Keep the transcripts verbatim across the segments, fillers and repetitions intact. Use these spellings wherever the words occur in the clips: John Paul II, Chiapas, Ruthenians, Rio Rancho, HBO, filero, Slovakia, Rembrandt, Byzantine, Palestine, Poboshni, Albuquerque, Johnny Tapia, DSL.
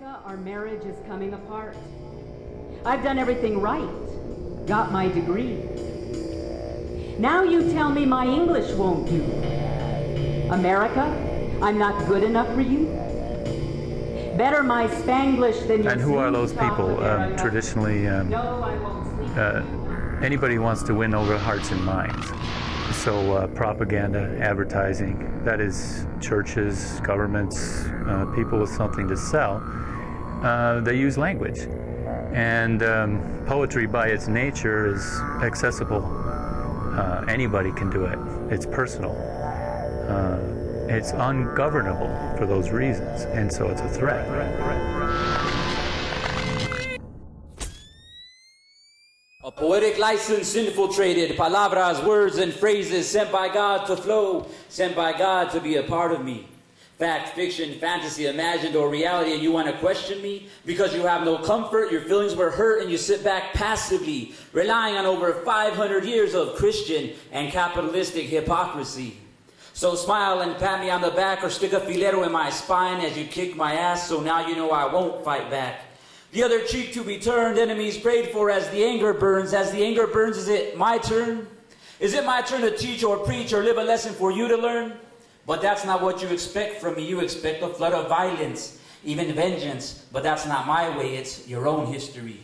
America, our marriage is coming apart. I've done everything right, got my degree. Now you tell me my English won't do. America, I'm not good enough for you. Better my Spanglish than you. And who are those people? Um, traditionally, um, uh, anybody wants to win over hearts and minds. So uh, propaganda, advertising, that is churches, governments, uh, people with something to sell, uh, they use language. And um, poetry by its nature is accessible. Uh, anybody can do it. It's personal. Uh, it's ungovernable for those reasons, and so it's a threat. A poetic license infiltrated, palabras, words, and phrases sent by God to flow, sent by God to be a part of me. Fact, fiction, fantasy, imagined, or reality, and you want to question me? Because you have no comfort, your feelings were hurt, and you sit back passively, relying on over five hundred years of Christian and capitalistic hypocrisy. So smile and pat me on the back, or stick a filero in my spine as you kick my ass, so now you know I won't fight back. The other cheek to be turned, enemies prayed for as the anger burns. As the anger burns, is it my turn? Is it my turn to teach or preach or live a lesson for you to learn? But that's not what you expect from me. You expect a flood of violence, even vengeance. But that's not my way. It's your own history.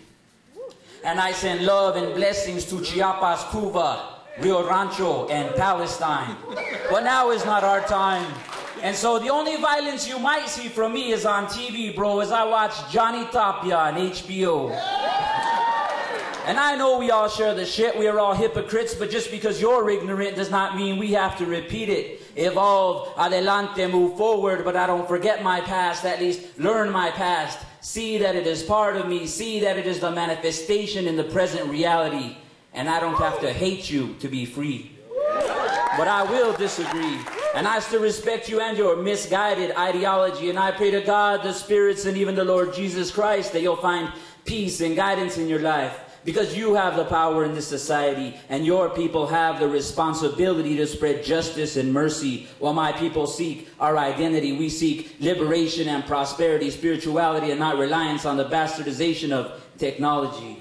And I send love and blessings to Chiapas, Cuba, Rio Rancho, and Palestine. But now is not our time. And so the only violence you might see from me is on T V, bro, as I watch Johnny Tapia on H B O. And I know we all share the shit, we are all hypocrites, but just because you're ignorant does not mean we have to repeat it. Evolve, adelante, move forward, but I don't forget my past, at least learn my past. See that it is part of me, see that it is the manifestation in the present reality. And I don't have to hate you to be free. But I will disagree. And I still respect you and your misguided ideology. And I pray to God, the spirits, and even the Lord Jesus Christ that you'll find peace and guidance in your life. Because you have the power in this society, and your people have the responsibility to spread justice and mercy. While my people seek our identity, we seek liberation and prosperity, spirituality, and not reliance on the bastardization of technology.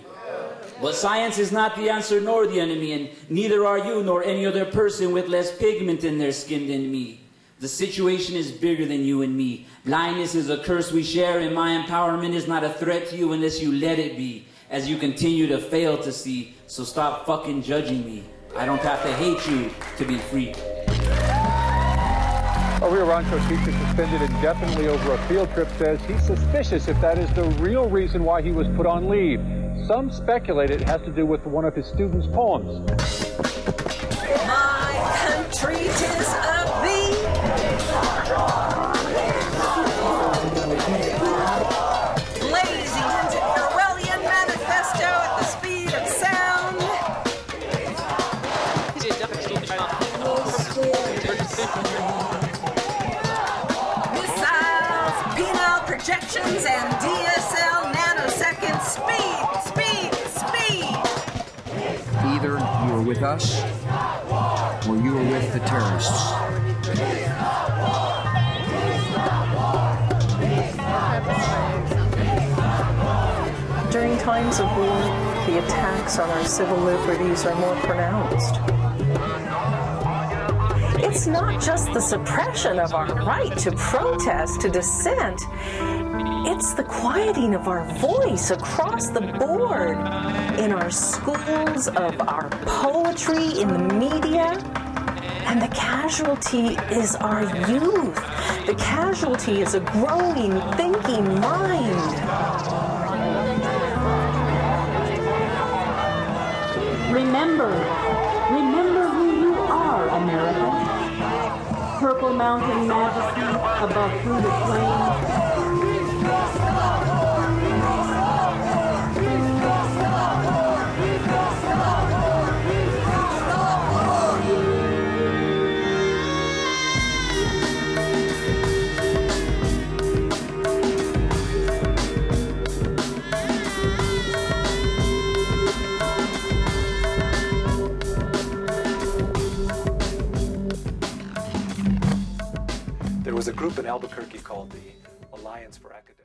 But science is not the answer nor the enemy, and neither are you nor any other person with less pigment in their skin than me. The situation is bigger than you and me. Blindness is a curse we share, and my empowerment is not a threat to you unless you let it be, as you continue to fail to see. So stop fucking judging me. I don't have to hate you to be free. A Rio Rancho teacher suspended indefinitely over a field trip says he's suspicious if that is the real reason why he was put on leave. Some speculate it has to do with one of his students' poems. My country is of thee. Lazy and Aurelian manifesto at the speed of sound. Missiles, penile projections, and D S L nanosecond speed. Either you are with us, or you are with the terrorists. During times of war, the attacks on our civil liberties are more pronounced. It's not just the suppression of our right to protest, to dissent. It's the quieting of our voice across the board, in our schools, of our poetry, in the media. And the casualty is our youth. The casualty is a growing, thinking mind. Remember, remember who you are, America. Purple mountain majesty above fruited plains. There was a group in Albuquerque called the Alliance for